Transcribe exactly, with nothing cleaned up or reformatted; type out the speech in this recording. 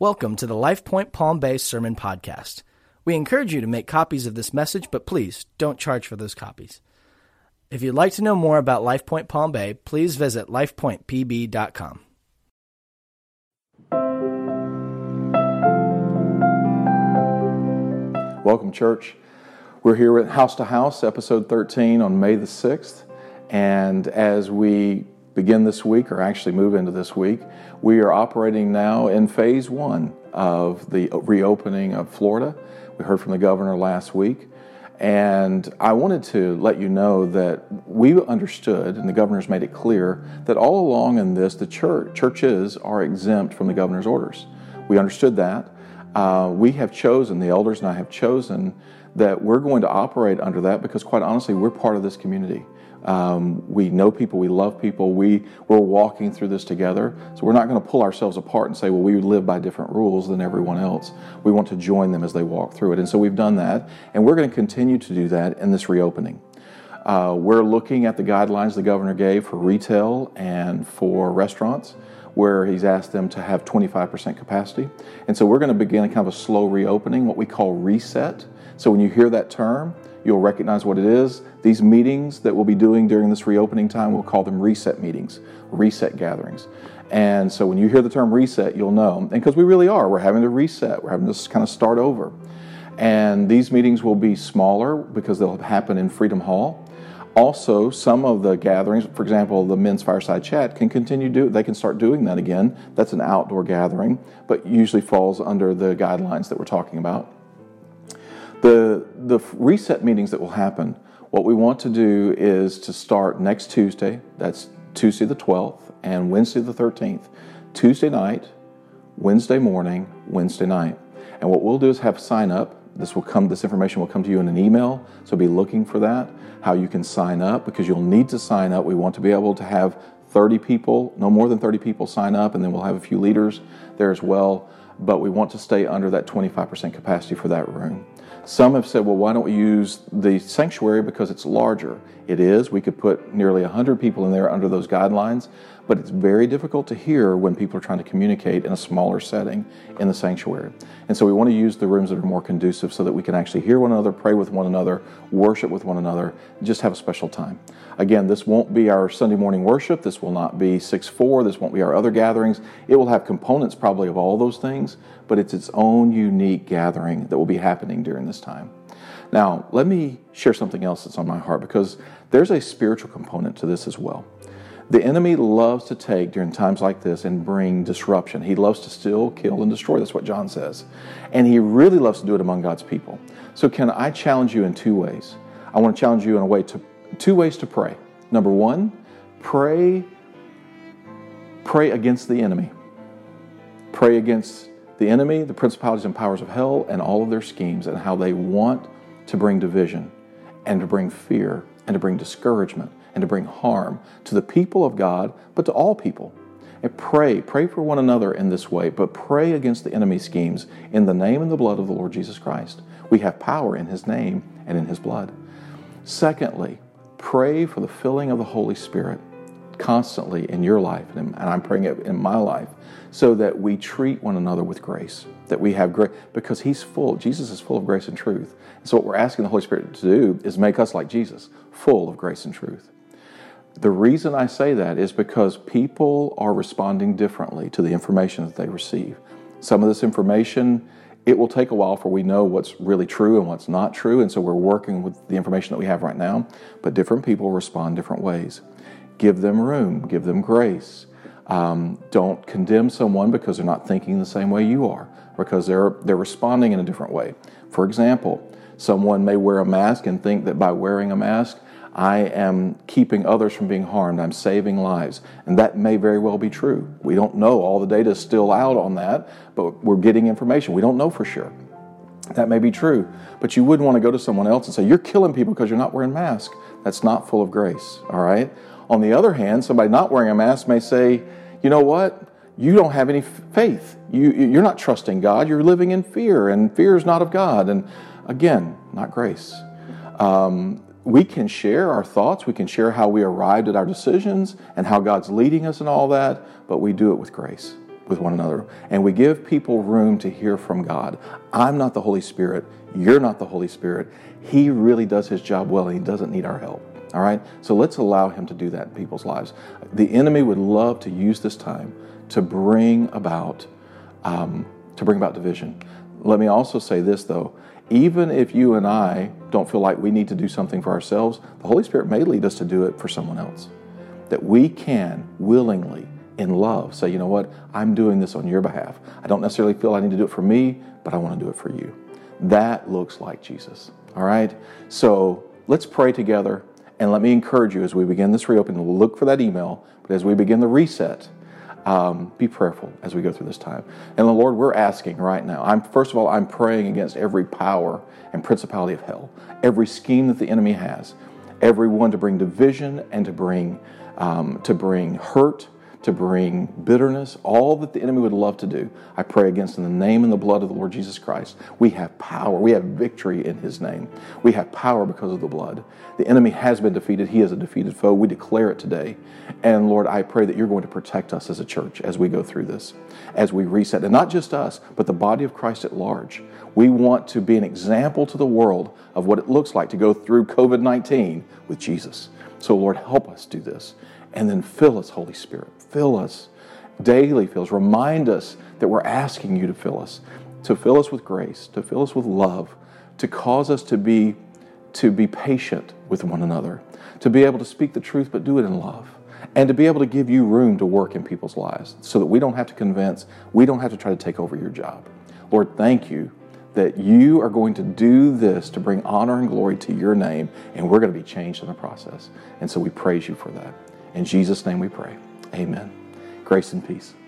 Welcome to the LifePoint Palm Bay Sermon Podcast. We encourage you to make copies of this message, but please don't charge for those copies. If you'd like to know more about LifePoint Palm Bay, please visit life point p b dot com. Welcome, church. We're here at House to House, episode thirteen on May the sixth. And as we begin this week, or actually move into this week, we are operating now in phase one of the reopening of Florida. We heard from the governor last week, and I wanted to let you know that we understood, and the governor's made it clear, that all along in this, the church churches are exempt from the governor's orders. We understood that. Uh, we have chosen, the elders and I have chosen, that we're going to operate under that because, quite honestly, we're part of this community. Um, we know people, we love people, we, we're walking through this together. So we're not going to pull ourselves apart and say, well, we live by different rules than everyone else. We want to join them as they walk through it. And so we've done that, and we're going to continue to do that in this reopening. Uh, we're looking at the guidelines the governor gave for retail and for restaurants, where he's asked them to have twenty-five percent capacity. And so we're going to begin a kind of a slow reopening, what we call reset. So when you hear that term, you'll recognize what it is. These meetings that we'll be doing during this reopening time, we'll call them reset meetings, reset gatherings. And so when you hear the term reset, you'll know. And because we really are, we're having to reset. We're having to kind of start over. And these meetings will be smaller because they'll happen in Freedom Hall. Also, some of the gatherings, for example, the men's fireside chat, can continue do. They can start doing that again. That's an outdoor gathering, but usually falls under the guidelines that we're talking about. The the reset meetings that will happen, what we want to do is to start next Tuesday, that's Tuesday the twelfth, and Wednesday the thirteenth. Tuesday night, Wednesday morning, Wednesday night. And what we'll do is have sign up. This will come. This information will come to you in an email, so be looking for that, how you can sign up, because you'll need to sign up. We want to be able to have thirty people, no more than thirty people sign up, and then we'll have a few leaders there as well. But we want to stay under that twenty-five percent capacity for that room. Some have said, well, why don't we use the sanctuary because it's larger? It is. We could put nearly one hundred people in there under those guidelines, but it's very difficult to hear when people are trying to communicate in a smaller setting in the sanctuary. And so we want to use the rooms that are more conducive so that we can actually hear one another, pray with one another, worship with one another, just have a special time. Again, this won't be our Sunday morning worship. This will not be six four. This won't be our other gatherings. It will have components probably of all those things, but it's its own unique gathering that will be happening during this time. Now, let me share something else that's on my heart, because there's a spiritual component to this as well. The enemy loves to take, during times like this, and bring disruption. He loves to steal, kill, and destroy. That's what John says. And he really loves to do it among God's people. So can I challenge you in two ways? I want to challenge you in a way to two ways to pray. Number one, pray, pray against the enemy. Pray against the enemy, the principalities and powers of hell, and all of their schemes, and how they want to bring division, and to bring fear, and to bring discouragement, and to bring harm to the people of God, but to all people. And pray, pray for one another in this way, but pray against the enemy schemes in the name and the blood of the Lord Jesus Christ. We have power in His name and in His blood. Secondly, pray for the filling of the Holy Spirit constantly in your life, and I'm praying it in my life, so that we treat one another with grace, that we have grace, because He's full, Jesus is full of grace and truth. So what we're asking the Holy Spirit to do is make us like Jesus, full of grace and truth. The reason I say that is because people are responding differently to the information that they receive. Some of this information, it will take a while for we know what's really true and what's not true, and so we're working with the information that we have right now, but different people respond different ways. Give them room. Give them grace. Um, don't condemn someone because they're not thinking the same way you are, because they're they're responding in a different way. For example, someone may wear a mask and think that by wearing a mask, I am keeping others from being harmed. I'm saving lives. And that may very well be true. We don't know. All the data is still out on that, but we're getting information. We don't know for sure. That may be true, but you wouldn't want to go to someone else and say, you're killing people because you're not wearing a mask. That's not full of grace, all right? On the other hand, somebody not wearing a mask may say, you know what? You don't have any faith. You, you're not trusting God. You're living in fear, and fear is not of God. And again, not grace. Um, we can share our thoughts. We can share how we arrived at our decisions and how God's leading us and all that, but we do it with grace. with one another, and we give people room to hear from God. I'm not the Holy Spirit. You're not the Holy Spirit. He really does his job well, and he doesn't need our help. All right? So let's allow him to do that in people's lives. The enemy would love to use this time to bring about um, to bring about division. Let me also say this, though. Even if you and I don't feel like we need to do something for ourselves, the Holy Spirit may lead us to do it for someone else. That we can willingly, in love, say, you know what, I'm doing this on your behalf. I don't necessarily feel I need to do it for me, but I want to do it for you. That looks like Jesus. All right? So let's pray together, and let me encourage you as we begin this reopening, we'll look for that email, but as we begin the reset, Um, be prayerful as we go through this time. And the Lord, we're asking right now. I'm first of all, I'm praying against every power and principality of hell, every scheme that the enemy has, everyone to bring division and to bring um, to bring hurt, to bring bitterness, all that the enemy would love to do. I pray against in the name and the blood of the Lord Jesus Christ. We have power. We have victory in his name. We have power because of the blood. The enemy has been defeated. He is a defeated foe. We declare it today. And Lord, I pray that you're going to protect us as a church as we go through this, as we reset. And not just us, but the body of Christ at large. We want to be an example to the world of what it looks like to go through covid nineteen with Jesus. So Lord, help us do this. And then fill us, Holy Spirit. Fill us. Daily fill us. Remind us that we're asking you to fill us. To fill us with grace. To fill us with love. To cause us to be, to be patient with one another. To be able to speak the truth, but do it in love. And to be able to give you room to work in people's lives so that we don't have to convince. We don't have to try to take over your job. Lord, thank you that you are going to do this to bring honor and glory to your name. And we're going to be changed in the process. And so we praise you for that. In Jesus' name we pray. Amen. Grace and peace.